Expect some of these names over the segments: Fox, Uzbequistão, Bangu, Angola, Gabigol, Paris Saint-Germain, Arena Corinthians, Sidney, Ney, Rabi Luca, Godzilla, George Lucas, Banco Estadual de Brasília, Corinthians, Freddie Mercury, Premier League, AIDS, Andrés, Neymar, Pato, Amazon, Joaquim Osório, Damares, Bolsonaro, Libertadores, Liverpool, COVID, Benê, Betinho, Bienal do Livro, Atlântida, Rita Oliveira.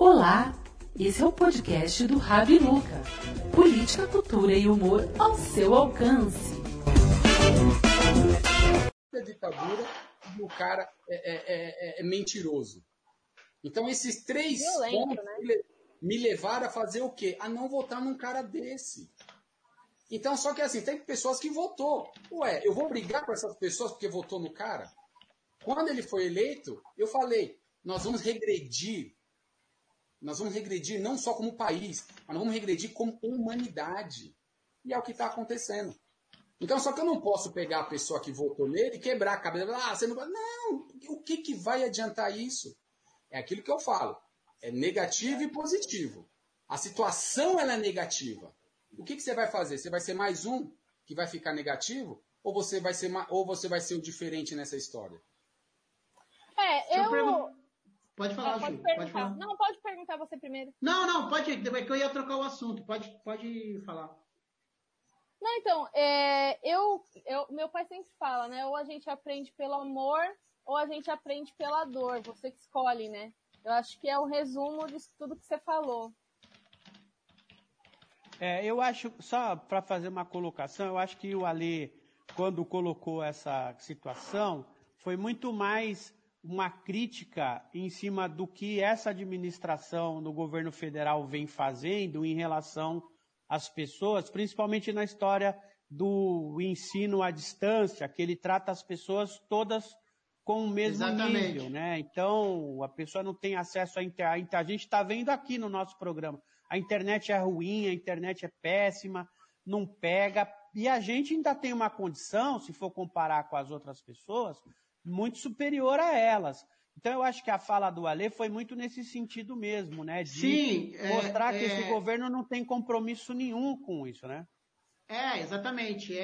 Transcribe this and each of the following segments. Olá, esse é o podcast do Rabi Luca. Política, cultura e humor ao seu alcance. A ditadura do cara é mentiroso. Então esses três pontos me levaram a fazer o quê? A não votar num cara desse. Então, só que assim, tem pessoas que votou. Ué, eu vou brigar com essas pessoas porque votou no cara? Quando ele foi eleito, eu falei, nós vamos regredir não só como país, mas nós vamos regredir como humanidade. E é o que está acontecendo. Então, só que eu não posso pegar a pessoa que votou nele e quebrar a cabeça. Você não vai... Não, o que vai adiantar isso? É aquilo que eu falo. É negativo e positivo. A situação ela é negativa. O que você vai fazer? Você vai ser mais um que vai ficar negativo? Ou você vai ser o diferente nessa história? Pode falar, Ju. Pode falar. Não, pode perguntar você primeiro. Não, pode. É que eu ia trocar o assunto. Pode falar. Não, então, meu pai sempre fala, né? Ou a gente aprende pelo amor, ou a gente aprende pela dor. Você que escolhe, né? Eu acho que é o resumo de tudo que você falou. Eu acho, só para fazer uma colocação, eu acho que o Alê, quando colocou essa situação, foi muito mais uma crítica em cima do que essa administração do governo federal vem fazendo em relação às pessoas, principalmente na história do ensino à distância, que ele trata as pessoas todas com o mesmo nível, né? Então, a pessoa não tem acesso à internet. A gente está vendo aqui no nosso programa. A internet é ruim, a internet é péssima, não pega. E a gente ainda tem uma condição, se for comparar com as outras pessoas, muito superior a elas. Então, eu acho que a fala do Alê foi muito nesse sentido mesmo, né? De mostrar que esse governo não tem compromisso nenhum com isso, né? Exatamente.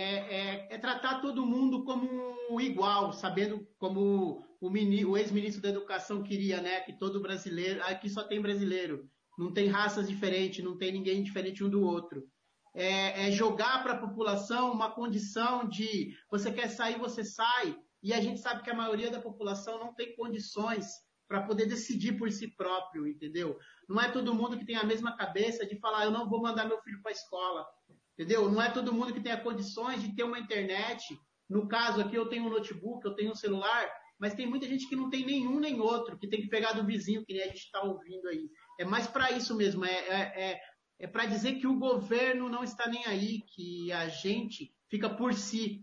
Tratar todo mundo como igual, sabendo como o ex-ministro da Educação queria, né? Que todo brasileiro... Aqui só tem brasileiro. Não tem raças diferentes, não tem ninguém diferente um do outro. Jogar para a população uma condição de você quer sair, você sai, e a gente sabe que a maioria da população não tem condições para poder decidir por si próprio, entendeu? Não é todo mundo que tem a mesma cabeça de falar, eu não vou mandar meu filho para a escola, entendeu? Não é todo mundo que tem as condições de ter uma internet. No caso aqui, eu tenho um notebook, eu tenho um celular, mas tem muita gente que não tem nenhum nem outro, que tem que pegar do vizinho, que nem a gente está ouvindo aí. É mais para isso mesmo, é para dizer que o governo não está nem aí, que a gente fica por si.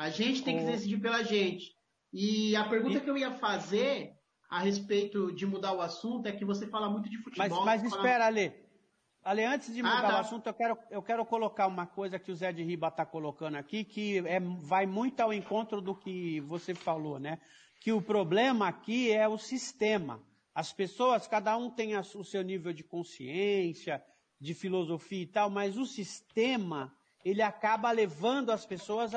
A gente tem que decidir pela gente. E a pergunta que eu ia fazer a respeito de mudar o assunto é que você fala muito de futebol. Mas espera, Ale, antes de mudar o assunto, eu quero colocar uma coisa que o Zé de Riba está colocando aqui, que vai muito ao encontro do que você falou, né? Que o problema aqui é o sistema. As pessoas, cada um tem o seu nível de consciência, de filosofia e tal, mas o sistema, ele acaba levando as pessoas,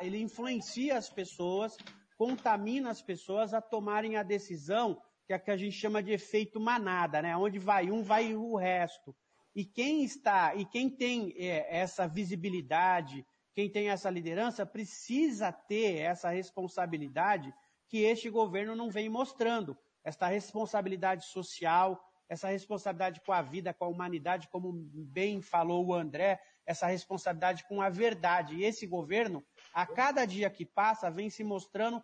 ele influencia as pessoas, contamina as pessoas a tomarem a decisão, que é a que a gente chama de efeito manada, né? Onde vai um, vai o resto. E quem tem essa visibilidade, quem tem essa liderança, precisa ter essa responsabilidade que este governo não vem mostrando. Esta responsabilidade social, essa responsabilidade com a vida, com a humanidade, como bem falou o André, essa responsabilidade com a verdade. E esse governo, a cada dia que passa, vem se mostrando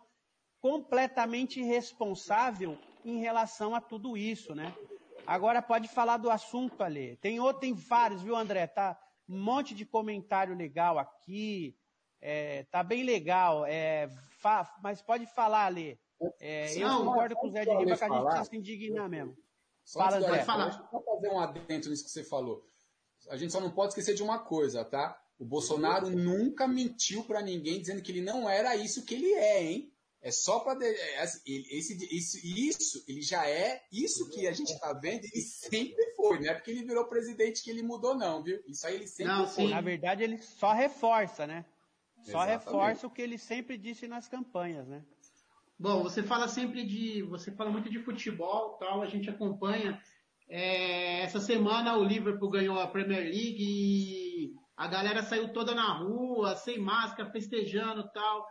completamente irresponsável em relação a tudo isso, né? Agora pode falar do assunto, Alê. Tem vários, viu, André? Tá um monte de comentário legal aqui, tá bem legal, mas pode falar, Alê. Eu concordo com o Zé de Riba que a gente precisa se indignar mesmo. Fala, Zé. Deixa eu fazer um adentro nisso que você falou. A gente só não pode esquecer de uma coisa, tá? O Bolsonaro nunca mentiu pra ninguém dizendo que ele não era isso que ele é, hein? É só pra... Ele já é isso que a gente tá vendo, ele sempre foi. Não é porque ele virou presidente que ele mudou, não, viu? Isso aí ele sempre foi. Na verdade, ele só reforça, né? Só reforça o que ele sempre disse nas campanhas, né? Bom, você fala muito de futebol, tal. A gente acompanha. Essa semana o Liverpool ganhou a Premier League e a galera saiu toda na rua, sem máscara, festejando, tal.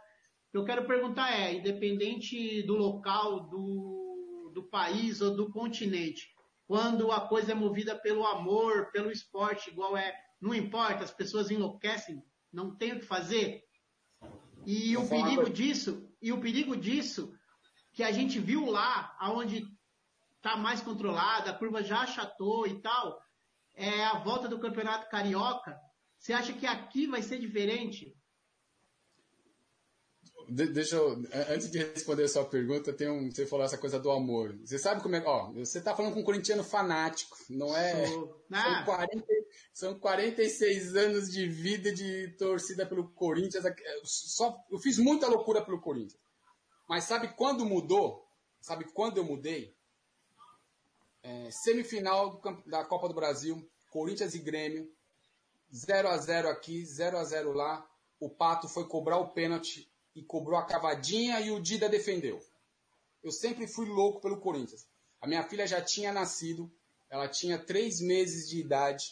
Eu quero perguntar independente do local, do país ou do continente, quando a coisa é movida pelo amor, pelo esporte, igual é, não importa, as pessoas enlouquecem, não tem o que fazer. E o perigo disso, que a gente viu lá, onde está mais controlada, a curva já achatou e tal, é a volta do Campeonato Carioca. Você acha que aqui vai ser diferente? Deixa eu, antes de responder a sua pergunta, tem um, você falou essa coisa do amor. Você sabe como é? Ó, você tá falando com um corintiano fanático, não é? São 46 anos de vida de torcida pelo Corinthians. Eu fiz muita loucura pelo Corinthians. Mas sabe quando mudou? Sabe quando eu mudei? Semifinal da Copa do Brasil, Corinthians e Grêmio, 0x0 aqui, 0x0 lá. O Pato foi cobrar o pênalti e cobrou a cavadinha e o Dida defendeu. Eu sempre fui louco pelo Corinthians. A minha filha já tinha nascido, ela tinha 3 meses de idade,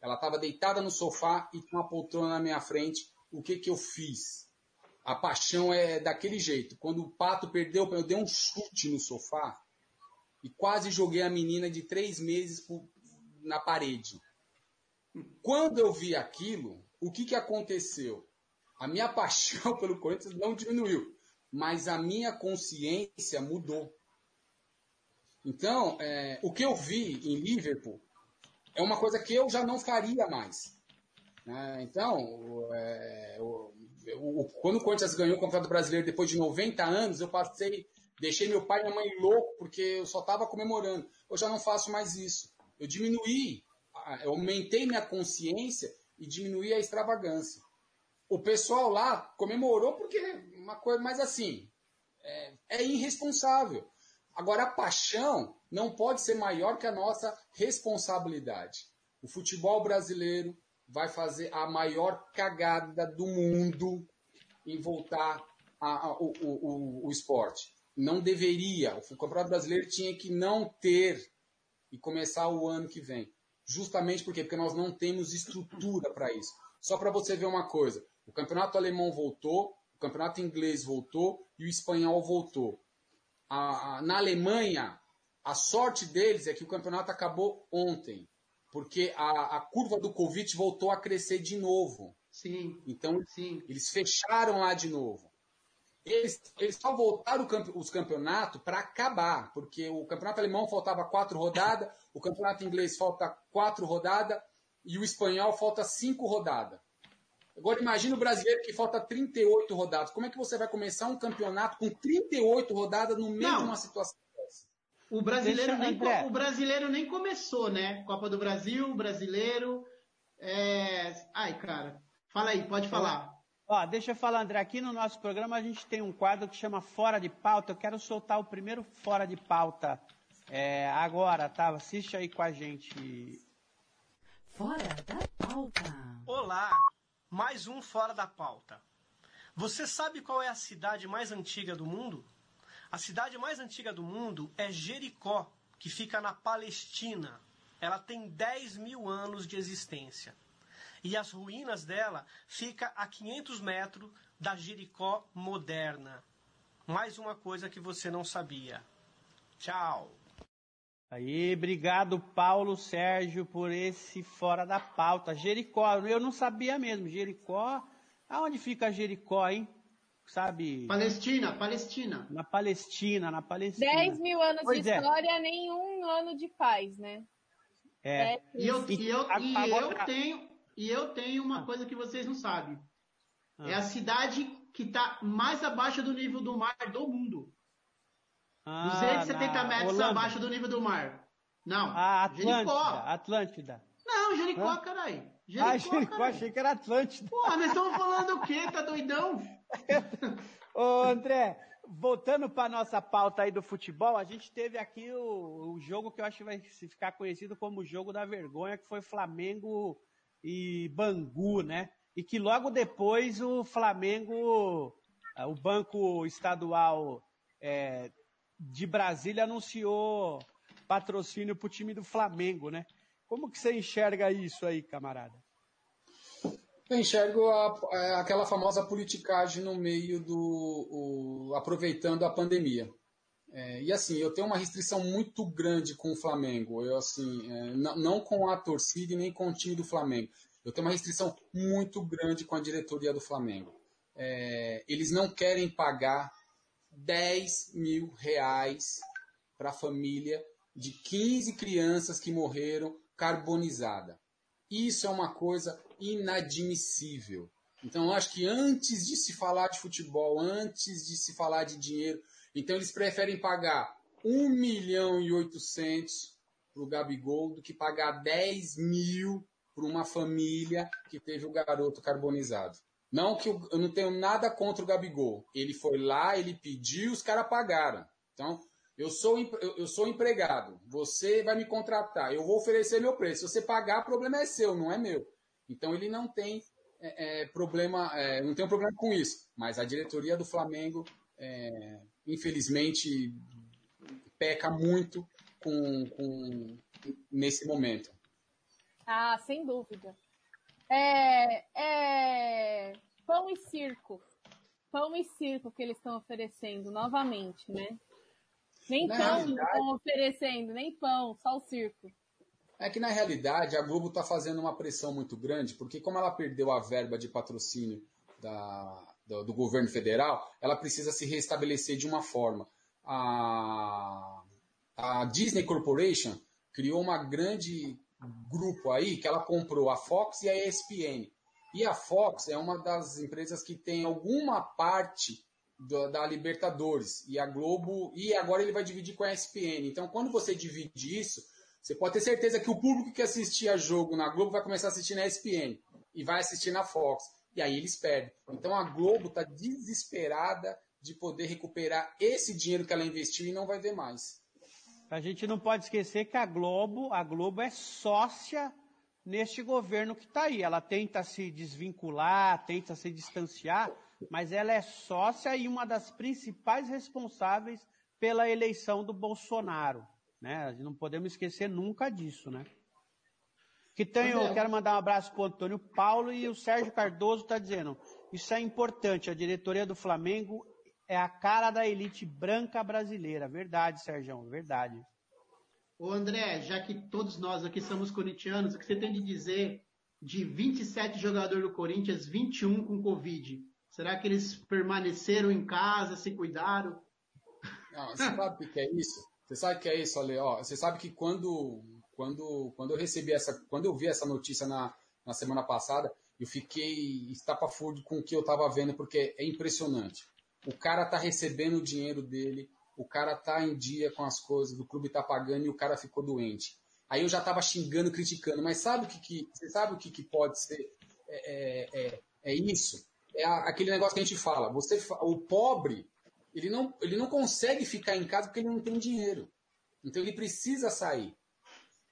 ela estava deitada no sofá e com uma poltrona na minha frente. O que que eu fiz? A paixão é daquele jeito. Quando o Pato perdeu, eu dei um chute no sofá e quase joguei a menina de 3 meses na parede. Quando eu vi aquilo, o que que aconteceu? A minha paixão pelo Corinthians não diminuiu, mas a minha consciência mudou. Então, o que eu vi em Liverpool é uma coisa que eu já não faria mais. Então, quando o Corinthians ganhou o Campeonato Brasileiro depois de 90 anos, eu deixei meu pai e minha mãe louco porque eu só estava comemorando. Eu já não faço mais isso. Eu diminuí, eu aumentei minha consciência e diminuí a extravagância. O pessoal lá comemorou porque uma coisa, mas assim, é irresponsável. Agora, a paixão não pode ser maior que a nossa responsabilidade. O futebol brasileiro vai fazer a maior cagada do mundo em voltar ao esporte. Não deveria. O Campeonato Brasileiro tinha que não ter e começar o ano que vem. Justamente porque nós não temos estrutura para isso. Só para você ver uma coisa. O Campeonato Alemão voltou, o Campeonato Inglês voltou e o Espanhol voltou. Na Alemanha, a sorte deles é que o campeonato acabou ontem, porque a curva do Covid voltou a crescer de novo. Sim. Então, sim, eles fecharam lá de novo. Eles só voltaram os campeonatos para acabar, porque o Campeonato Alemão faltava 4 rodadas, o Campeonato Inglês falta 4 rodadas e o Espanhol falta 5 rodadas. Agora imagina o brasileiro que falta 38 rodadas. Como é que você vai começar um campeonato com 38 rodadas no meio de uma situação dessa? O brasileiro nem começou, né? Copa do Brasil, brasileiro. Ai, cara. Fala aí, pode falar. Ó, deixa eu falar, André. Aqui no nosso programa a gente tem um quadro que chama Fora de Pauta. Eu quero soltar o primeiro Fora de Pauta agora, tá? Assiste aí com a gente. Fora da Pauta. Olá! Mais um Fora da Pauta. Você sabe qual é a cidade mais antiga do mundo? A cidade mais antiga do mundo é Jericó, que fica na Palestina. Ela tem 10 mil anos de existência. E as ruínas dela ficam a 500 metros da Jericó moderna. Mais uma coisa que você não sabia. Tchau. Aí, obrigado, Paulo Sérgio, por esse Fora da Pauta. Jericó, eu não sabia mesmo. Jericó, aonde fica Jericó, hein? Sabe? Palestina. Na Palestina. 10 mil anos de história, nenhum ano de paz, né? E eu tenho uma coisa que vocês não sabem. É a cidade que está mais abaixo do nível do mar do mundo. 270 metros Holanda. Abaixo do nível do mar. Não. Atlântida. Não, Jericó, caralho. Jericó, achei que era Atlântida. Pô, nós estamos falando o quê? Tá doidão? Ô, André, voltando para nossa pauta aí do futebol, a gente teve aqui o jogo que eu acho que vai ficar conhecido como o jogo da vergonha, que foi Flamengo e Bangu, né? E que logo depois o Flamengo, o Banco Estadual de Brasília, anunciou patrocínio pro time do Flamengo, né? Como que você enxerga isso aí, camarada? Eu enxergo aquela famosa politicagem no meio aproveitando a pandemia. E assim, eu tenho uma restrição muito grande com o Flamengo. Eu assim, não com a torcida e nem com o time do Flamengo. Eu tenho uma restrição muito grande com a diretoria do Flamengo. Eles não querem pagar 10 mil reais para a família de 15 crianças que morreram carbonizada. Isso é uma coisa inadmissível. Então, eu acho que antes de se falar de futebol, antes de se falar de dinheiro, então eles preferem pagar 1 milhão e 800 para o Gabigol do que pagar 10 mil para uma família que teve o garoto carbonizado. Não que eu não tenho nada contra o Gabigol. Ele foi lá, ele pediu, os caras pagaram. Então, eu sou empregado, você vai me contratar, eu vou oferecer meu preço. Se você pagar, o problema é seu, não é meu. Então, ele não tem... não tem um problema com isso, mas a diretoria do Flamengo, infelizmente, peca muito nesse momento. Ah, sem dúvida. Pão e circo que eles estão oferecendo novamente, né? Nem na pão realidade... não estão oferecendo, nem pão, só o circo. É que, na realidade, a Globo está fazendo uma pressão muito grande, porque como ela perdeu a verba de patrocínio do governo federal, ela precisa se restabelecer de uma forma. A Disney Corporation criou uma grande grupo aí, que ela comprou a Fox e a ESPN. E a Fox é uma das empresas que tem alguma parte da Libertadores. E a Globo... E agora ele vai dividir com a ESPN. Então, quando você divide isso... Você pode ter certeza que o público que assistia jogo na Globo vai começar a assistir na ESPN e vai assistir na Fox. E aí eles perdem. Então a Globo está desesperada de poder recuperar esse dinheiro que ela investiu e não vai ver mais. A gente não pode esquecer que a Globo é sócia neste governo que está aí. Ela tenta se desvincular, tenta se distanciar, mas ela é sócia e uma das principais responsáveis pela eleição do Bolsonaro. Né? Não podemos esquecer nunca disso, né? Eu quero mandar um abraço para o Antônio Paulo e o Sérgio Cardoso está dizendo, isso é importante, a diretoria do Flamengo é a cara da elite branca brasileira. Verdade, Sérgio, verdade. Ô André, já que todos nós aqui somos corintianos, o que você tem de dizer de 27 jogadores do Corinthians, 21 com Covid? Será que eles permaneceram em casa, se cuidaram? Não, você sabe o que é isso? Você sabe que é isso, Ale? Ó, você sabe que quando eu recebi quando eu vi essa notícia na semana passada, eu fiquei estapafúrdio com o que eu estava vendo, porque é impressionante. O cara tá recebendo o dinheiro dele, o cara tá em dia com as coisas, o clube tá pagando e o cara ficou doente. Aí eu já estava xingando, criticando, mas sabe você sabe o que pode ser? É isso? É aquele negócio que a gente fala. O pobre... Ele não consegue ficar em casa porque ele não tem dinheiro. Então ele precisa sair.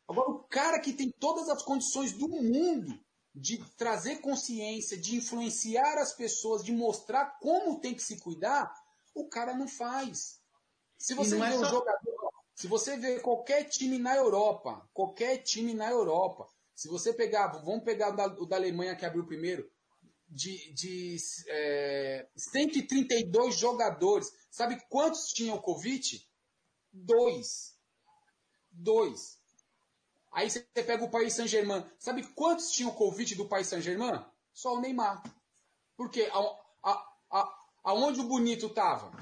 Agora, o cara que tem todas as condições do mundo de trazer consciência, de influenciar as pessoas, de mostrar como tem que se cuidar, o cara não faz. Se você vê um jogador, se você vê qualquer time na Europa, se você pegar, vamos pegar o da Alemanha que abriu primeiro, de 132 jogadores. Sabe quantos tinham Covid? 2. Aí você pega o Paris Saint-Germain. Sabe quantos tinham Covid do Paris Saint-Germain? Só o Neymar. Porque aonde o bonito estava?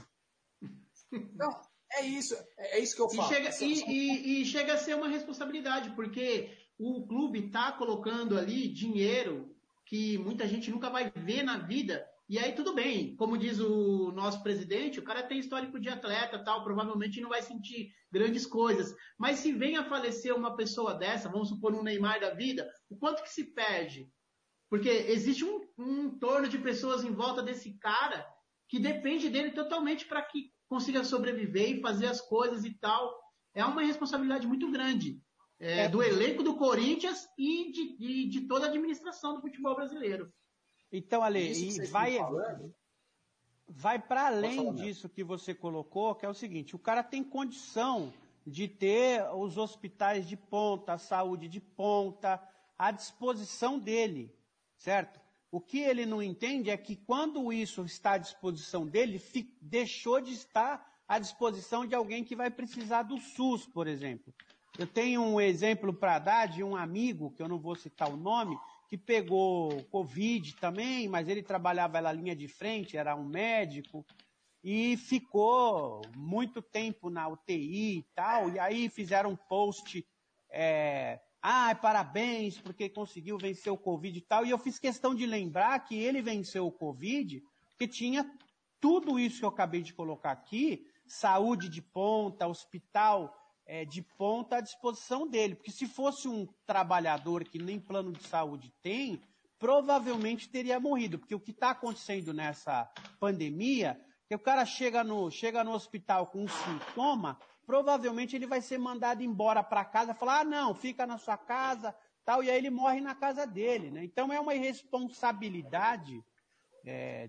Então, é isso que eu falo. E chega a ser uma responsabilidade, porque o clube está colocando ali dinheiro que muita gente nunca vai ver na vida. E aí tudo bem, como diz o nosso presidente, o cara tem histórico de atleta, tal, provavelmente não vai sentir grandes coisas. Mas se vem a falecer uma pessoa dessa, vamos supor um Neymar da vida, o quanto que se perde? Porque existe um entorno de pessoas em volta desse cara que depende dele totalmente para que consiga sobreviver e fazer as coisas e tal. É uma responsabilidade muito grande. Do elenco do Corinthians e de toda a administração do futebol brasileiro. Então, Ale, vai para além disso que você colocou, que é o seguinte, o cara tem condição de ter os hospitais de ponta, a saúde de ponta, à disposição dele, certo? O que ele não entende é que quando isso está à disposição dele, deixou de estar à disposição de alguém que vai precisar do SUS, por exemplo. Eu tenho um exemplo para dar de um amigo, que eu não vou citar o nome, que pegou COVID também, mas ele trabalhava na linha de frente, era um médico, e ficou muito tempo na UTI e tal, e aí fizeram um post, parabéns, porque conseguiu vencer o COVID e tal, e eu fiz questão de lembrar que ele venceu o COVID, porque tinha tudo isso que eu acabei de colocar aqui, saúde de ponta, hospital de ponta à disposição dele, porque se fosse um trabalhador que nem plano de saúde tem, provavelmente teria morrido, porque o que está acontecendo nessa pandemia, que o cara chega no hospital com um sintoma, provavelmente ele vai ser mandado embora para casa, falar, não, fica na sua casa, tal, e aí ele morre na casa dele, né? Então é uma irresponsabilidade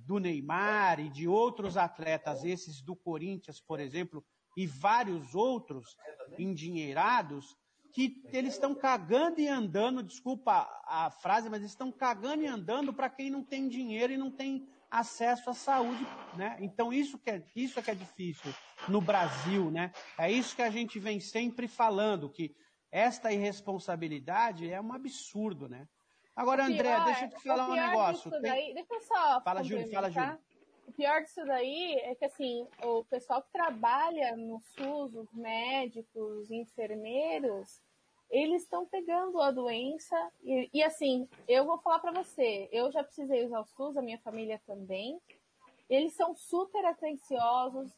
do Neymar e de outros atletas, esses do Corinthians, por exemplo, e vários outros endinheirados, que eles estão cagando e andando, desculpa a frase, mas eles estão cagando e andando para quem não tem dinheiro e não tem acesso à saúde, né? Então isso é que é difícil no Brasil, né? É isso que a gente vem sempre falando, que esta irresponsabilidade é um absurdo, né? Agora, André, deixa eu te falar um negócio. Deixa eu só. Fala, Júlio, fala, Júlio. O pior disso daí é que, assim, o pessoal que trabalha no SUS, os médicos, os enfermeiros, eles estão pegando a doença e assim, eu vou falar pra você, eu já precisei usar o SUS, a minha família também, eles são super atenciosos,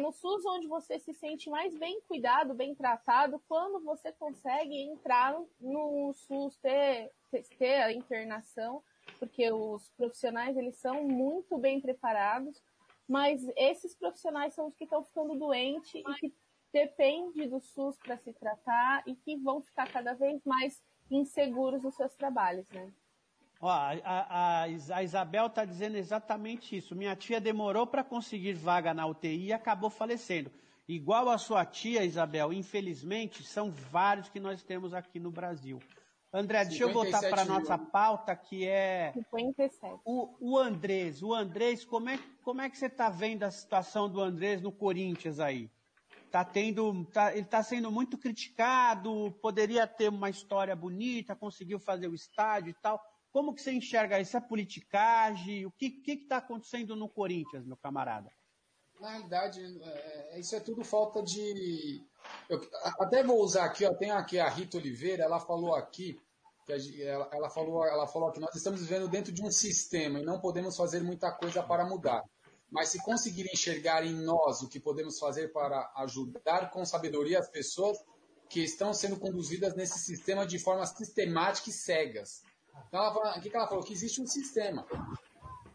no SUS onde você se sente mais bem cuidado, bem tratado, quando você consegue entrar no SUS, ter a internação, porque os profissionais, eles são muito bem preparados, mas esses profissionais são os que estão ficando doentes e que depende do SUS para se tratar e que vão ficar cada vez mais inseguros nos seus trabalhos, né? Ó, a Isabel está dizendo exatamente isso. Minha tia demorou para conseguir vaga na UTI e acabou falecendo. Igual a sua tia, Isabel, infelizmente, são vários que nós temos aqui no Brasil. André, deixa eu voltar para a nossa pauta, que é 57. O Andrés. O Andrés, como é que você está vendo a situação do Andrés no Corinthians aí? Ele está sendo muito criticado, poderia ter uma história bonita, conseguiu fazer o estádio e tal. Como que você enxerga isso? É politicagem? O que está acontecendo no Corinthians, meu camarada? Na realidade, isso é tudo falta de... Eu até vou usar aqui, tem aqui a Rita Oliveira, ela falou aqui, ela falou que nós estamos vivendo dentro de um sistema e não podemos fazer muita coisa para mudar. Mas se conseguir enxergar em nós o que podemos fazer para ajudar com sabedoria as pessoas que estão sendo conduzidas nesse sistema de forma sistemática e cegas. Então, o que ela falou? Que existe um sistema.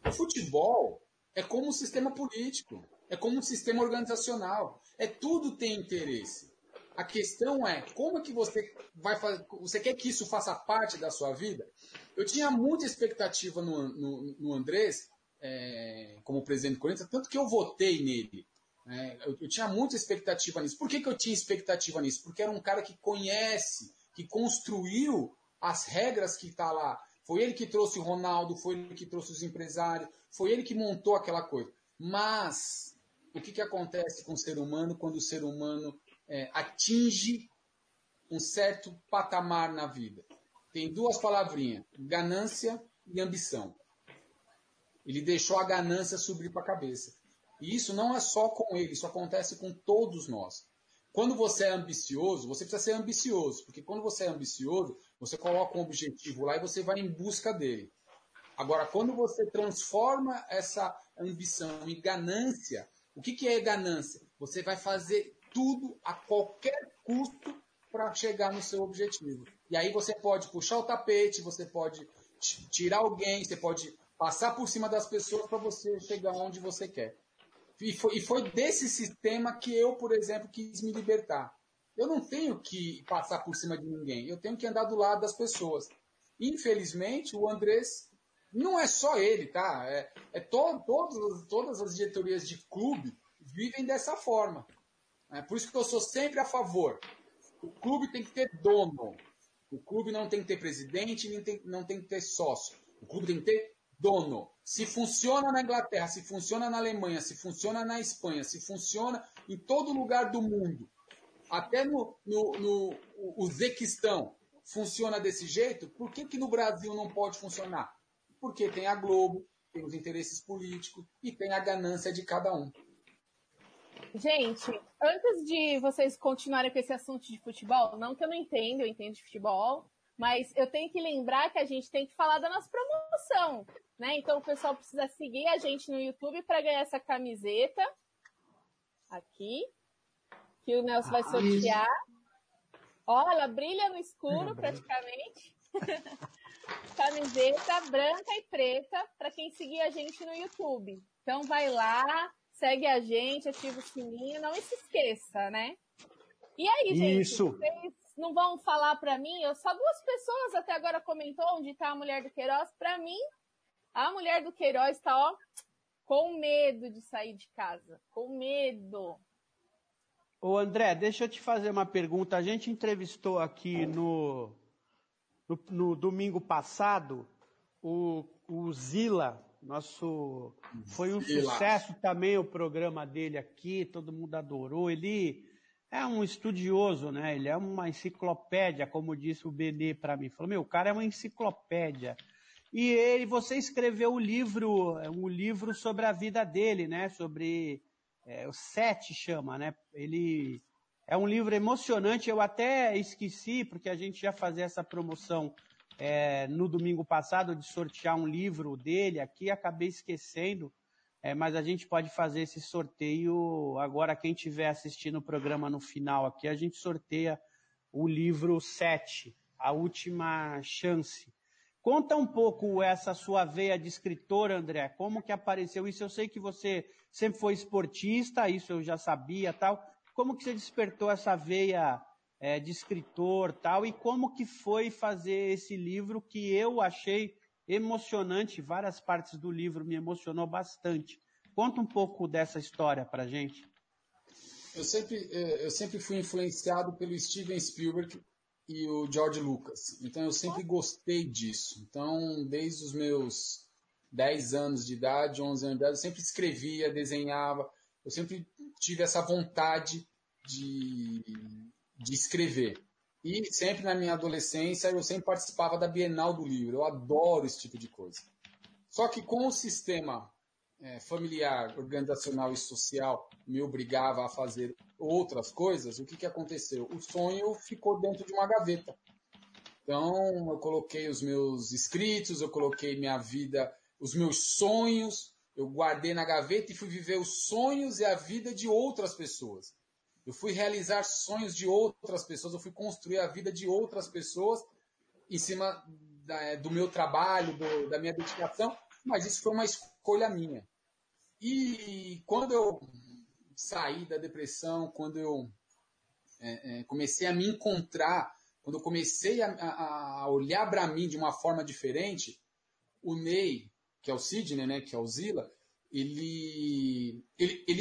O futebol é como um sistema político, é como um sistema organizacional, tudo tem interesse. A questão é, como é que você vai fazer? Você quer que isso faça parte da sua vida? Eu tinha muita expectativa no Andrés, como presidente do Corinthians, tanto que eu votei nele. Eu tinha muita expectativa nisso. Por que eu tinha expectativa nisso? Porque era um cara que conhece, que construiu as regras que está lá. Foi ele que trouxe o Ronaldo, foi ele que trouxe os empresários, foi ele que montou aquela coisa. Mas o que acontece com o ser humano quando o ser humano atinge um certo patamar na vida? Tem duas palavrinhas, ganância e ambição. Ele deixou a ganância subir para a cabeça. E isso não é só com ele, isso acontece com todos nós. Quando você é ambicioso, você precisa ser ambicioso, porque quando você é ambicioso, você coloca um objetivo lá e você vai em busca dele. Agora, quando você transforma essa ambição em ganância, o que é ganância? Você vai fazer tudo a qualquer custo para chegar no seu objetivo. E aí você pode puxar o tapete, você pode tirar alguém, você pode passar por cima das pessoas para você chegar onde você quer. E foi desse sistema que eu, por exemplo, quis me libertar. Eu não tenho que passar por cima de ninguém, eu tenho que andar do lado das pessoas. Infelizmente, o Andrés, não é só ele, tá? Todas as diretorias de clube vivem dessa forma. Por isso que eu sou sempre a favor. O clube tem que ter dono. O clube não tem que ter presidente, nem não tem que ter sócio. O clube tem que ter dono. Se funciona na Inglaterra, se funciona na Alemanha, se funciona na Espanha, se funciona em todo lugar do mundo, até no Uzbequistão funciona desse jeito, por que que no Brasil não pode funcionar? Porque tem a Globo, tem os interesses políticos e tem a ganância de cada um. Gente, antes de vocês continuarem com esse assunto de futebol, não que eu não entenda, eu entendo de futebol, mas eu tenho que lembrar que a gente tem que falar da nossa promoção, né? Então o pessoal precisa seguir a gente no YouTube para ganhar essa camiseta aqui, que o Nelson vai sortear. Ó, ela brilha no escuro praticamente. Camiseta branca e preta para quem seguir a gente no YouTube. Então vai lá, segue a gente, ativa o sininho, não se esqueça, né? E aí, gente, vocês não vão falar para mim, só duas pessoas até agora comentou onde está a mulher do Queiroz. Para mim, a mulher do Queiroz está, ó, com medo de sair de casa, com medo. Ô André, deixa eu te fazer uma pergunta. A gente entrevistou aqui no domingo passado o Zila, nosso... Foi um sucesso também o programa dele aqui, todo mundo adorou. Ele é um estudioso, né? Ele é uma enciclopédia, como disse o Benê para mim. Falou, meu, o cara é uma enciclopédia. E você escreveu um livro sobre a vida dele, né? Sobre... o Sete chama, né? Ele é um livro emocionante, eu até esqueci, porque a gente já fazia essa promoção no domingo passado, de sortear um livro dele aqui, acabei esquecendo, mas a gente pode fazer esse sorteio agora. Quem estiver assistindo o programa no final aqui, a gente sorteia o livro 7, A Última Chance. Conta um pouco essa sua veia de escritor, André, como que apareceu isso? Eu sei que você sempre foi esportista, isso eu já sabia, tal. Como que você despertou essa veia de escritor, tal, e como que foi fazer esse livro que eu achei emocionante, várias partes do livro me emocionou bastante. Conta um pouco dessa história pra gente. Eu sempre fui influenciado pelo Steven Spielberg e o George Lucas. Então eu sempre gostei disso. Então, desde os meus 10 anos de idade, 11 anos de idade, eu sempre escrevia, desenhava, eu sempre tive essa vontade de escrever. E sempre na minha adolescência, eu sempre participava da Bienal do Livro. Eu adoro esse tipo de coisa. Só que com o sistema familiar, organizacional e social me obrigava a fazer outras coisas, o que aconteceu? O sonho ficou dentro de uma gaveta. Então, eu coloquei os meus escritos, eu coloquei minha vida, os meus sonhos, eu guardei na gaveta e fui viver os sonhos e a vida de outras pessoas. Eu fui realizar sonhos de outras pessoas, eu fui construir a vida de outras pessoas em cima do meu trabalho, da minha dedicação, mas isso foi uma escolha minha. E quando eu saí da depressão, quando eu comecei a me encontrar, quando eu comecei a olhar para mim de uma forma diferente, o Ney, que é o Sidney, né, que é o Zila, ele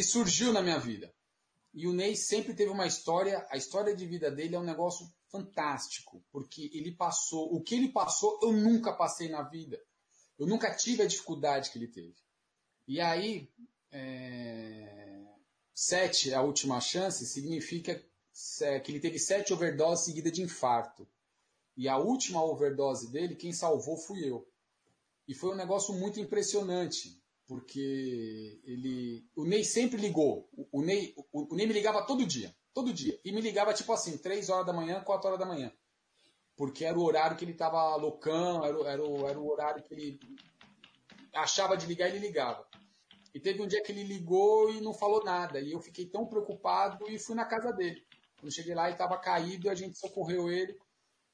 surgiu na minha vida. E o Ney sempre teve uma história, a história de vida dele é um negócio fantástico, porque o que ele passou eu nunca passei na vida. Eu nunca tive a dificuldade que ele teve. E aí, 7, a última chance, significa que ele teve 7 overdoses seguidas de infarto. E a última overdose dele, quem salvou fui eu. E foi um negócio muito impressionante, porque o Ney sempre ligou. O Ney me ligava todo dia. E me ligava tipo assim, 3 horas da manhã, 4 horas da manhã. Porque era o horário que ele estava loucão, era o horário que ele achava de ligar e ele ligava. E teve um dia que ele ligou e não falou nada. E eu fiquei tão preocupado e fui na casa dele. Quando cheguei lá, ele estava caído e a gente socorreu ele.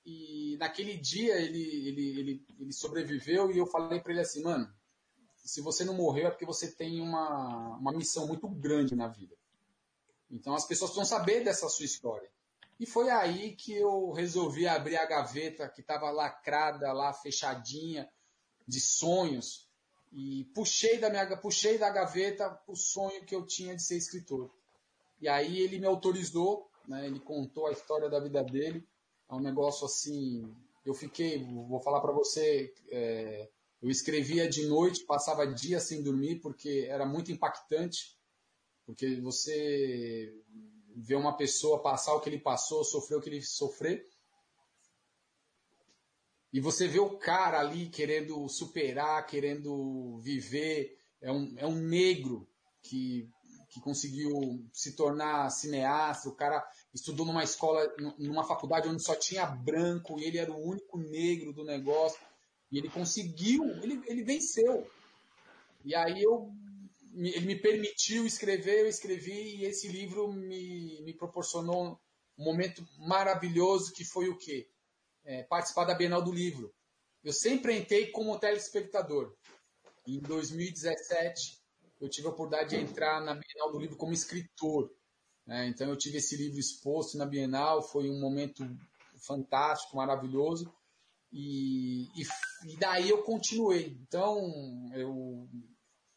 E naquele dia ele sobreviveu e eu falei para ele assim, mano, se você não morreu é porque você tem uma missão muito grande na vida. Então as pessoas precisam saber dessa sua história. E foi aí que eu resolvi abrir a gaveta que estava lacrada, lá fechadinha, de sonhos, e puxei da gaveta o sonho que eu tinha de ser escritor. E aí ele me autorizou, né, ele contou a história da vida dele, é um negócio assim, eu fiquei, vou falar para você, Eu escrevia de noite, passava dia sem dormir, porque era muito impactante, porque você vê uma pessoa passar o que ele passou, sofrer o que ele sofreu, e você vê o cara ali querendo superar, querendo viver, é um negro que conseguiu se tornar cineasta, o cara estudou numa escola, numa faculdade onde só tinha branco, e ele era o único negro do negócio, e ele conseguiu, ele venceu. E aí ele me permitiu escrever, eu escrevi, e esse livro me proporcionou um momento maravilhoso, que foi o quê? Participar da Bienal do Livro. Eu sempre entrei como telespectador. Em 2017, eu tive a oportunidade de entrar na Bienal do Livro como escritor. Então, eu tive esse livro exposto na Bienal, foi um momento fantástico, maravilhoso. E daí eu continuei. Então, eu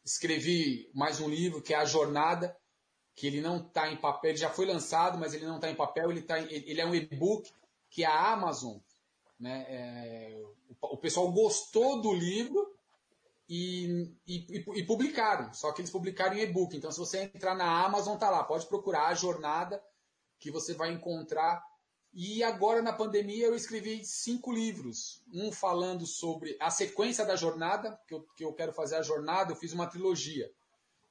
escrevi mais um livro, que é A Jornada, que ele não está em papel, ele já foi lançado, mas ele não está em papel, ele é um e-book que a Amazon, né, o pessoal gostou do livro e publicaram, só que eles publicaram em e-book. Então, se você entrar na Amazon, tá lá, pode procurar A Jornada, que você vai encontrar. E agora, na pandemia, eu escrevi 5 livros. Um falando sobre a sequência da jornada, que eu quero fazer a jornada, eu fiz uma trilogia.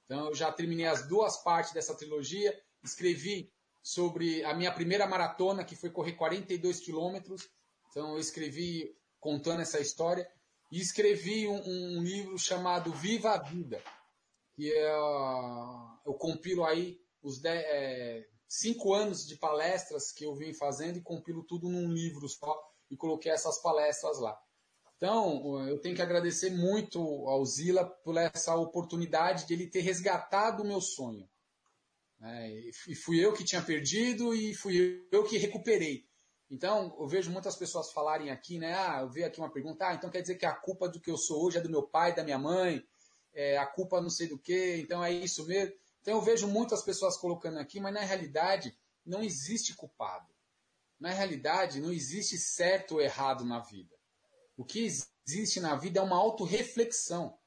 Então, eu já terminei as 2 partes dessa trilogia. Escrevi sobre a minha primeira maratona, que foi correr 42 quilômetros. Então, eu escrevi contando essa história. E escrevi um livro chamado Viva a Vida, que eu compilo aí os 5 anos de palestras que eu vim fazendo e compilo tudo num livro só e coloquei essas palestras lá. Então, eu tenho que agradecer muito ao Zila por essa oportunidade de ele ter resgatado o meu sonho. E fui eu que tinha perdido e fui eu que recuperei. Então, eu vejo muitas pessoas falarem aqui, né? Eu vi aqui uma pergunta, então quer dizer que a culpa do que eu sou hoje é do meu pai, da minha mãe, a culpa não sei do quê, então é isso mesmo. Então eu vejo muitas pessoas colocando aqui, mas na realidade não existe culpado. Na realidade não existe certo ou errado na vida. O que existe na vida é uma autorreflexão.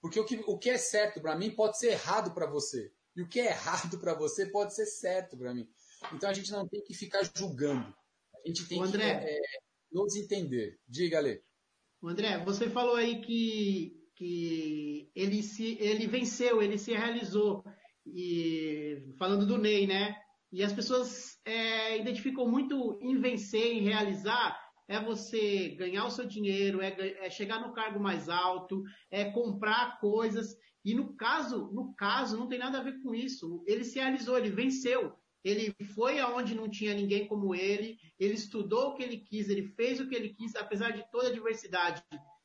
Porque o que é certo para mim pode ser errado para você. E o que é errado para você pode ser certo para mim. Então a gente não tem que ficar julgando. A gente tem que nos entender. Diga, Lê. André, você falou aí que ele venceu, ele se realizou. E falando do Ney, né? E as pessoas identificam muito em vencer, em realizar, é você ganhar o seu dinheiro, é chegar no cargo mais alto, é comprar coisas. E no caso, não tem nada a ver com isso. Ele se realizou, ele venceu. Ele foi aonde não tinha ninguém como ele estudou o que ele quis, ele fez o que ele quis, apesar de toda a diversidade.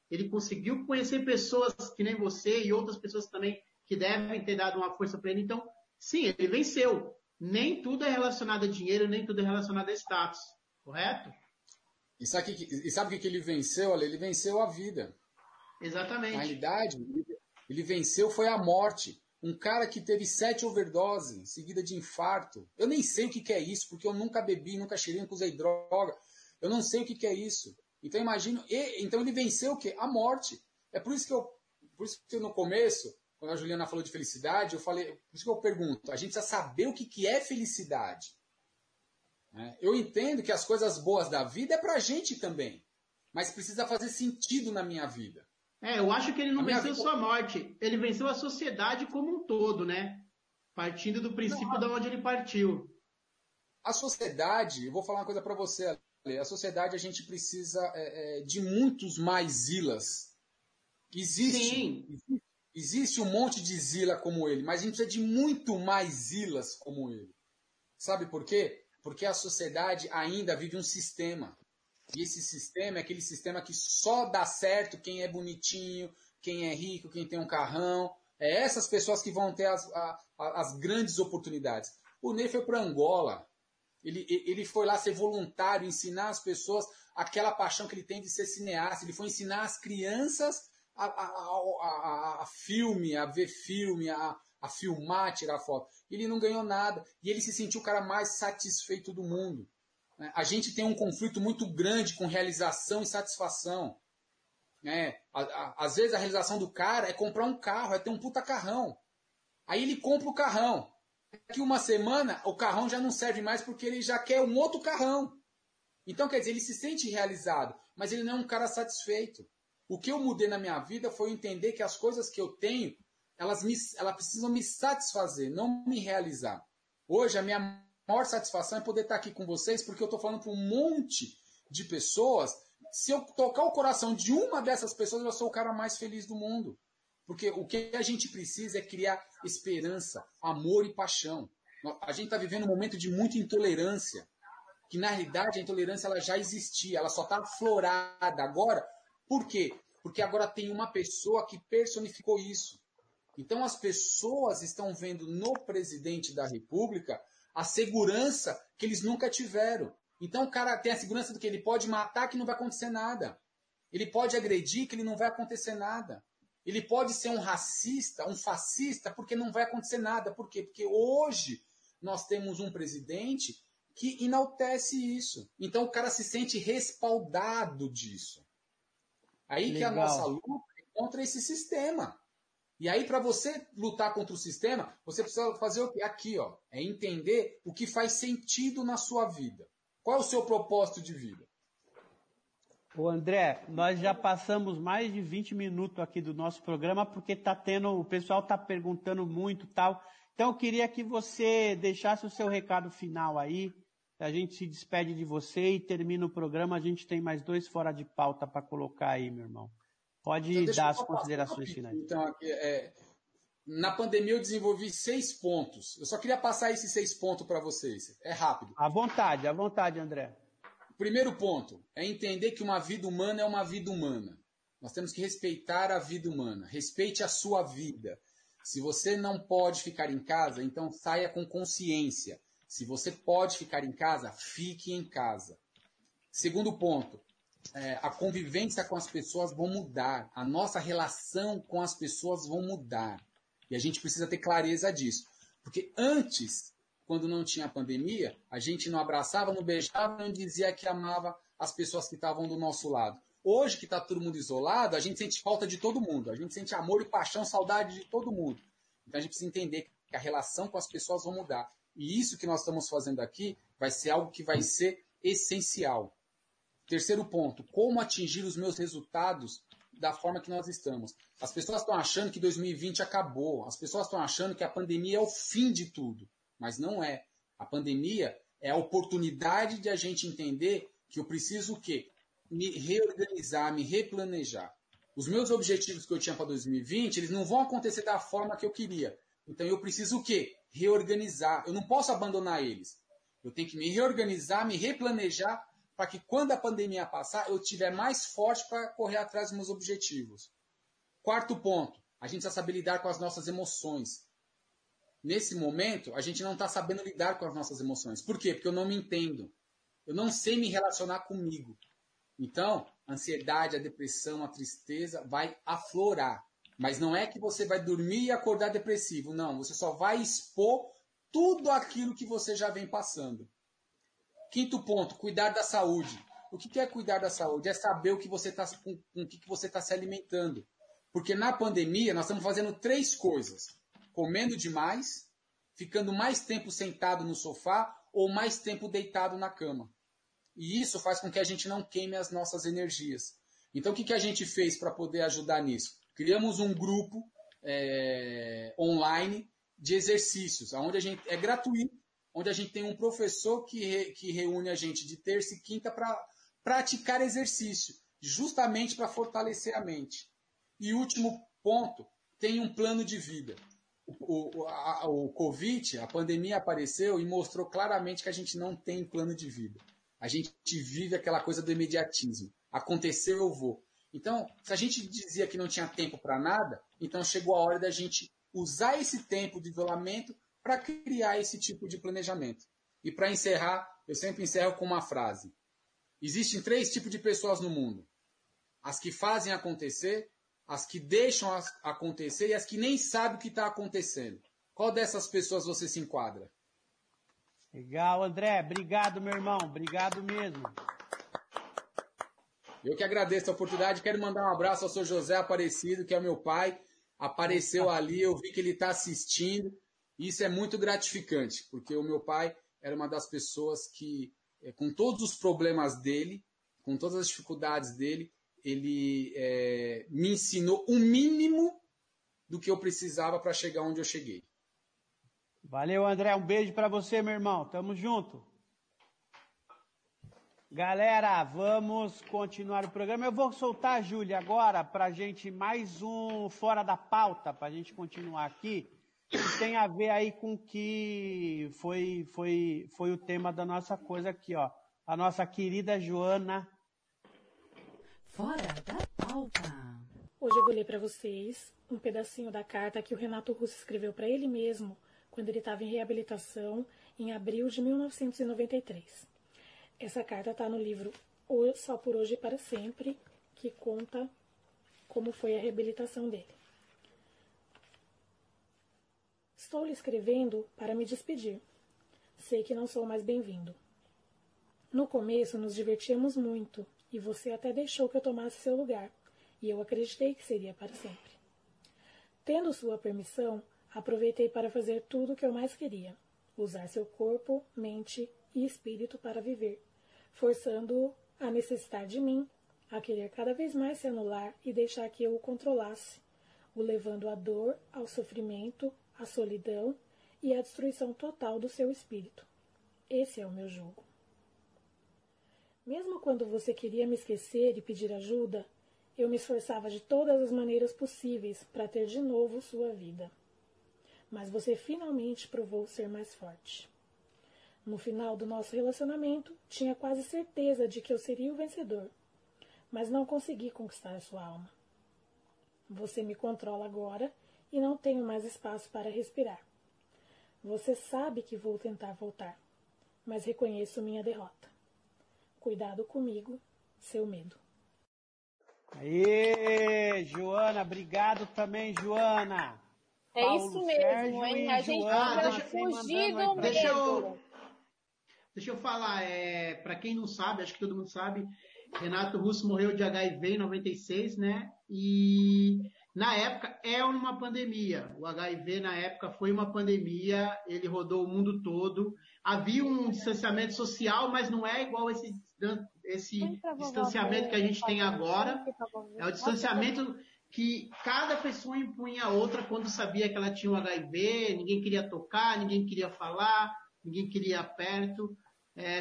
Ele conseguiu conhecer pessoas que nem você e outras pessoas também que devem ter dado uma força para ele. Então, sim, ele venceu. Nem tudo é relacionado a dinheiro, nem tudo é relacionado a status. Correto? E sabe o que ele venceu, Ale? Ele venceu a vida. Exatamente. Na realidade, ele venceu foi a morte. Um cara que teve 7 overdoses, seguida de infarto. Eu nem sei o que é isso, porque eu nunca bebi, nunca cheirei, nunca usei droga. Eu não sei o que é isso. Então, imagino... Então, ele venceu o quê? A morte. É por isso que eu, no começo, quando a Juliana falou de felicidade, eu falei... Por isso que eu pergunto. A gente precisa saber o que é felicidade. Eu entendo que as coisas boas da vida é pra gente também. Mas precisa fazer sentido na minha vida. Eu acho que ele não venceu sua morte. Ele venceu a sociedade como um todo, né? Partindo do princípio de onde ele partiu. A sociedade... Eu vou falar uma coisa pra você, a sociedade, a gente precisa de muitos mais Zilas. Existe um monte de Zila como ele, mas a gente precisa de muito mais Zilas como ele. Sabe por quê? Porque a sociedade ainda vive um sistema. E esse sistema é aquele sistema que só dá certo quem é bonitinho, quem é rico, quem tem um carrão. É essas pessoas que vão ter as grandes oportunidades. O Ney foi para Angola. Ele foi lá ser voluntário, ensinar as pessoas aquela paixão que ele tem de ser cineasta. Ele foi ensinar as crianças a ver filme, a filmar, tirar foto. Ele não ganhou nada. E ele se sentiu o cara mais satisfeito do mundo. A gente tem um conflito muito grande com realização e satisfação. né? Às vezes a realização do cara é comprar um carro, é ter um puta carrão. Aí ele compra o carrão. Daqui uma semana, o carrão já não serve mais porque ele já quer um outro carrão. Então, quer dizer, ele se sente realizado, mas ele não é um cara satisfeito. O que eu mudei na minha vida foi entender que as coisas que eu tenho, elas precisam me satisfazer, não me realizar. Hoje, a minha maior satisfação é poder estar aqui com vocês, porque eu estou falando para um monte de pessoas. Se eu tocar o coração de uma dessas pessoas, eu sou o cara mais feliz do mundo. Porque o que a gente precisa é criar esperança, amor e paixão. A gente está vivendo um momento de muita intolerância, que na realidade a intolerância ela já existia, ela só está aflorada agora. Por quê? Porque agora tem uma pessoa que personificou isso. Então as pessoas estão vendo no presidente da República a segurança que eles nunca tiveram. Então o cara tem a segurança do que ele pode matar, que não vai acontecer nada. Ele pode agredir, que ele não vai acontecer nada. Ele pode ser um racista, um fascista, porque não vai acontecer nada. Por quê? Porque hoje nós temos um presidente que enaltece isso. Então o cara se sente respaldado disso. Aí que a nossa luta é contra esse sistema. E aí, para você lutar contra o sistema, você precisa fazer o quê? Aqui, ó, é entender o que faz sentido na sua vida. Qual é o seu propósito de vida? Ô André, nós já passamos mais de 20 minutos aqui do nosso programa, porque tá tendo, o pessoal tá perguntando muito e tal. Então eu queria que você deixasse o seu recado final aí. A gente se despede de você e termina o programa. A gente tem mais 2 fora de pauta para colocar aí, meu irmão. Pode então, dar as considerações finais. Então, na pandemia eu desenvolvi 6 pontos. Eu só queria passar esses 6 pontos para vocês. É rápido. À vontade, André. Primeiro ponto é entender que uma vida humana é uma vida humana. Nós temos que respeitar a vida humana. Respeite a sua vida. Se você não pode ficar em casa, então saia com consciência. Se você pode ficar em casa, fique em casa. Segundo ponto, a convivência com as pessoas vão mudar. A nossa relação com as pessoas vão mudar. E a gente precisa ter clareza disso. Porque antes, quando não tinha pandemia, a gente não abraçava, não beijava, não dizia que amava as pessoas que estavam do nosso lado. Hoje que está todo mundo isolado, a gente sente falta de todo mundo. A gente sente amor e paixão, saudade de todo mundo. Então a gente precisa entender que a relação com as pessoas vai mudar. E isso que nós estamos fazendo aqui vai ser algo que vai ser essencial. Terceiro ponto, como atingir os meus resultados da forma que nós estamos. As pessoas estão achando que 2020 acabou, as pessoas estão achando que a pandemia é o fim de tudo, mas não é. A pandemia é a oportunidade de a gente entender que eu preciso o quê? Me reorganizar, me replanejar. Os meus objetivos que eu tinha para 2020, eles não vão acontecer da forma que eu queria. Então eu preciso o quê? Reorganizar. Eu não posso abandonar eles. Eu tenho que me reorganizar, me replanejar, para que quando a pandemia passar, eu estiver mais forte para correr atrás dos meus objetivos. Quarto ponto, a gente precisa saber lidar com as nossas emoções. Nesse momento, a gente não está sabendo lidar com as nossas emoções. Por quê? Porque eu não me entendo. Eu não sei me relacionar comigo. Então, a ansiedade, a depressão, a tristeza vai aflorar. Mas não é que você vai dormir e acordar depressivo. Não, você só vai expor tudo aquilo que você já vem passando. Quinto ponto, cuidar da saúde. O que é cuidar da saúde? É saber o que você tá, com o que você está se alimentando. Porque na pandemia nós estamos fazendo 3 coisas. Comendo demais, ficando mais tempo sentado no sofá ou mais tempo deitado na cama. E isso faz com que a gente não queime as nossas energias. Então o que a gente fez para poder ajudar nisso? Criamos um grupo online de exercícios, onde a gente é gratuito, onde a gente tem um professor que reúne a gente de terça e quinta para praticar exercício, justamente para fortalecer a mente. E último ponto, tem um plano de vida. O Covid, a pandemia apareceu e mostrou claramente que a gente não tem plano de vida. A gente vive aquela coisa do imediatismo. Aconteceu, eu vou. Então, se a gente dizia que não tinha tempo para nada, então chegou a hora da gente usar esse tempo de isolamento para criar esse tipo de planejamento. E para encerrar, eu sempre encerro com uma frase. Existem 3 tipos de pessoas no mundo. As que fazem acontecer, as que deixam acontecer e as que nem sabem o que está acontecendo. Qual dessas pessoas você se enquadra? Legal, André. Obrigado, meu irmão. Obrigado mesmo. Eu que agradeço a oportunidade, quero mandar um abraço ao seu José Aparecido, que é meu pai, apareceu ali, eu vi que ele está assistindo, e isso é muito gratificante, porque o meu pai era uma das pessoas que, com todos os problemas dele, com todas as dificuldades dele, ele me ensinou o mínimo do que eu precisava para chegar onde eu cheguei. Valeu, André, um beijo para você, meu irmão, tamo junto. Galera, vamos continuar o programa. Eu vou soltar a Júlia agora para gente mais um Fora da Pauta, para a gente continuar aqui, que tem a ver aí com o que foi o tema da nossa coisa aqui, ó. A nossa querida Joana. Fora da Pauta. Hoje eu vou ler para vocês um pedacinho da carta que o Renato Russo escreveu para ele mesmo quando ele estava em reabilitação em abril de 1993. Essa carta está no livro Só por Hoje e para Sempre, que conta como foi a reabilitação dele. Estou lhe escrevendo para me despedir. Sei que não sou mais bem-vindo. No começo nos divertíamos muito e você até deixou que eu tomasse seu lugar e eu acreditei que seria para sempre. Tendo sua permissão, aproveitei para fazer tudo o que eu mais queria, usar seu corpo, mente e espírito para viver, forçando-o a necessitar de mim, a querer cada vez mais se anular e deixar que eu o controlasse, o levando à dor, ao sofrimento, à solidão e à destruição total do seu espírito. Esse é o meu jogo. Mesmo quando você queria me esquecer e pedir ajuda, eu me esforçava de todas as maneiras possíveis para ter de novo sua vida. Mas você finalmente provou ser mais forte. No final do nosso relacionamento, tinha quase certeza de que eu seria o vencedor, mas não consegui conquistar a sua alma. Você me controla agora e não tenho mais espaço para respirar. Você sabe que vou tentar voltar, mas reconheço minha derrota. Cuidado comigo, seu medo. Aê, Joana, obrigado também, Joana. É Paulo, isso mesmo, hein? A gente vai fugir do medo. Deixa eu falar, para quem não sabe, acho que todo mundo sabe, Renato Russo morreu de HIV em 96, né? E na época era uma pandemia. O HIV na época foi uma pandemia, ele rodou o mundo todo. Havia um distanciamento social, mas não é igual esse distanciamento que a gente tem agora. É o distanciamento que cada pessoa impunha a outra quando sabia que ela tinha o HIV, ninguém queria tocar, ninguém queria falar, ninguém queria ir perto.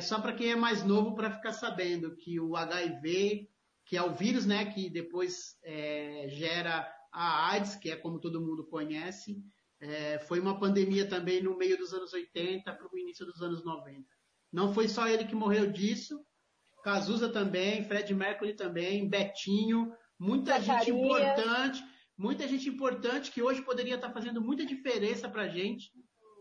Só para quem é mais novo para ficar sabendo que o HIV, que é o vírus, né, que depois gera a AIDS, que é como todo mundo conhece, foi uma pandemia também no meio dos anos 80 para o início dos anos 90. Não foi só ele que morreu disso, Cazuza também, Fred Mercury também, Betinho, muita gente importante que hoje poderia estar fazendo muita diferença para a gente,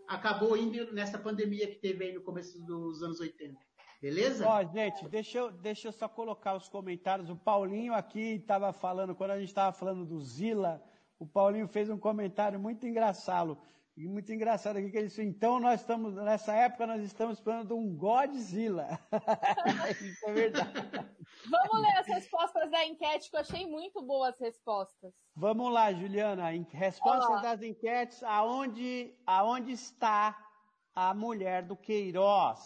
acabou indo nessa pandemia que teve aí no começo dos anos 80. Beleza? Ó, gente, deixa eu só colocar os comentários. O Paulinho aqui estava falando, quando a gente estava falando do Zila, o Paulinho fez um comentário muito engraçado aqui, que ele disse, então nessa época nós estamos falando de um Godzilla. Isso é verdade. Vamos ler as respostas da enquete, que eu achei muito boas as respostas. Vamos lá, Juliana, respostas das enquetes, aonde está a mulher do Queiroz?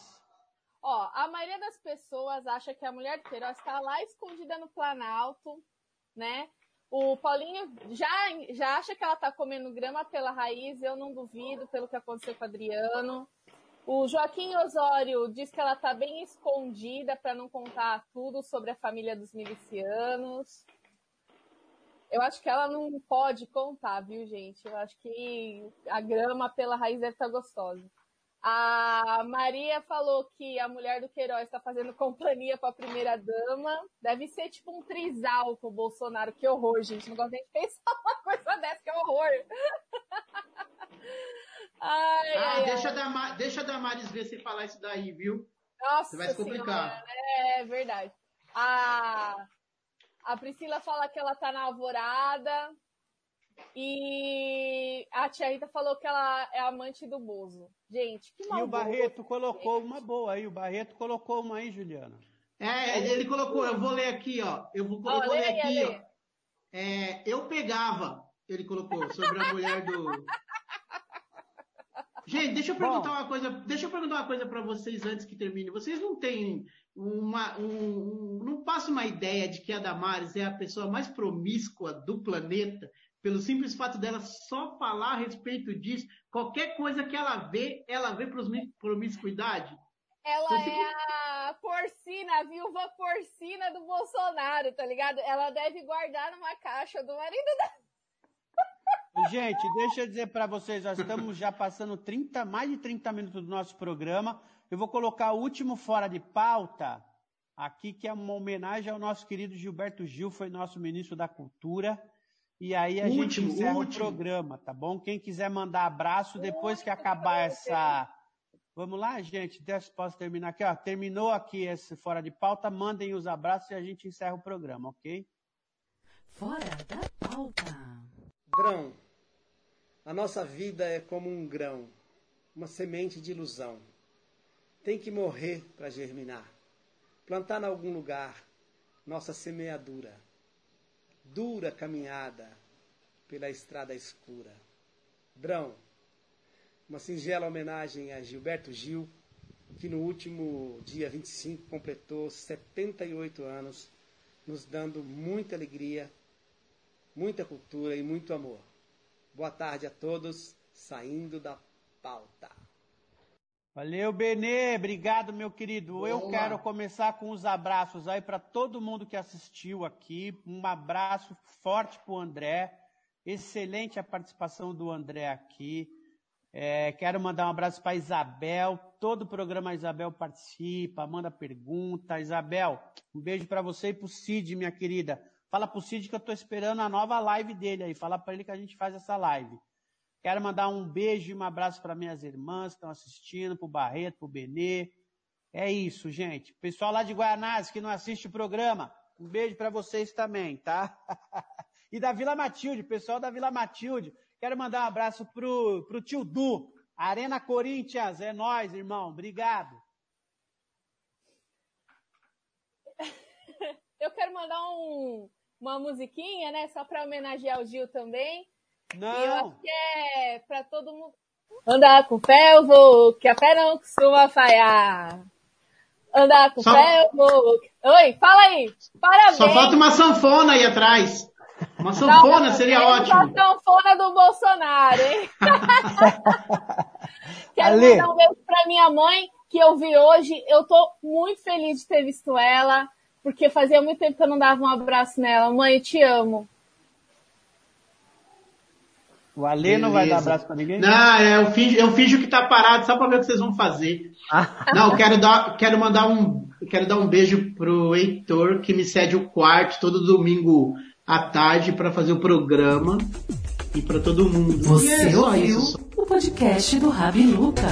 Ó, a maioria das pessoas acha que a mulher do Queiroz está lá escondida no Planalto, né? O Paulinho já acha que ela tá comendo grama pela raiz, eu não duvido pelo que aconteceu com o Adriano. O Joaquim Osório diz que ela tá bem escondida para não contar tudo sobre a família dos milicianos. Eu acho que ela não pode contar, viu, gente? Eu acho que a grama pela raiz deve estar gostosa. A Maria falou que a mulher do Queiroz está fazendo companhia para a primeira-dama. Deve ser tipo um trisal com o Bolsonaro. Que horror, gente. Não gosto nem de pensar uma coisa dessa, que é horror. Deixa a Damaris ver se falar isso daí, viu? Nossa, você vai se complicar. Senhora, é verdade. A Priscila fala que ela tá na Alvorada. E a tia Rita falou que ela é amante do Bozo. Gente, que maluco. E o Barreto colocou uma boa aí, Juliana. Ele colocou, eu vou ler aqui, ó. Eu vou ler aqui. Ó. Eu pegava, ele colocou, sobre a mulher do... Gente, deixa eu perguntar uma coisa para vocês antes que termine. Vocês não têm não passa uma ideia de que a Damares é a pessoa mais promíscua do planeta, pelo simples fato dela só falar a respeito disso? Qualquer coisa que ela vê promiscuidade? Ela é a porcina, a viúva porcina do Bolsonaro, tá ligado? Ela deve guardar numa caixa do marido dela. Gente, deixa eu dizer para vocês, nós estamos já passando mais de 30 minutos do nosso programa. Eu vou colocar o último fora de pauta aqui, que é uma homenagem ao nosso querido Gilberto Gil, foi nosso ministro da Cultura. E aí a gente encerra o programa, tá bom? Quem quiser mandar abraço depois que acabar essa... Vamos lá, gente? Posso terminar aqui? Ó, terminou aqui esse fora de pauta, mandem os abraços e a gente encerra o programa, ok? Fora da pauta. Grão. A nossa vida é como um grão, uma semente de ilusão. Tem que morrer para germinar. Plantar em algum lugar nossa semeadura. Dura caminhada pela estrada escura. Grão. Uma singela homenagem a Gilberto Gil, que no último dia 25 completou 78 anos, nos dando muita alegria, muita cultura e muito amor. Boa tarde a todos, saindo da pauta. Valeu, Benê. Obrigado, meu querido. Boa. Eu quero começar com os abraços aí para todo mundo que assistiu aqui. Um abraço forte pro André. Excelente a participação do André aqui. Quero mandar um abraço para Isabel. Todo o programa a Isabel participa, manda pergunta. Isabel, um beijo para você e pro Cid, minha querida. Fala pro Cid que eu tô esperando a nova live dele aí. Fala pra ele que a gente faz essa live. Quero mandar um beijo e um abraço para minhas irmãs que estão assistindo, pro Barreto, pro Benê. É isso, gente. Pessoal lá de Guaianazes que não assiste o programa, um beijo para vocês também, tá? E da Vila Matilde, pessoal da Vila Matilde. Quero mandar um abraço pro tio Du. Arena Corinthians, é nóis, irmão. Obrigado. Eu quero mandar uma musiquinha, né? Só pra homenagear o Gil também. Não. E eu acho que é pra todo mundo. Andar com fé eu vou, que a fé não costuma falhar. Andar com fé eu vou. Oi, fala aí. Parabéns. Só falta uma sanfona aí atrás. Uma sanfona seria ótimo. Uma sanfona do Bolsonaro, hein? Quero mandar um beijo pra minha mãe, que eu vi hoje. Eu tô muito feliz de ter visto ela. Porque fazia muito tempo que eu não dava um abraço nela. Mãe, eu te amo. O Alê Beleza. Não vai dar abraço pra ninguém? Não, eu finjo que tá parado só pra ver o que vocês vão fazer. Não, eu quero mandar um beijo pro Heitor, que me cede o quarto todo domingo à tarde pra fazer o programa. E pra todo mundo. Você ouviu o podcast do Rabi Luca.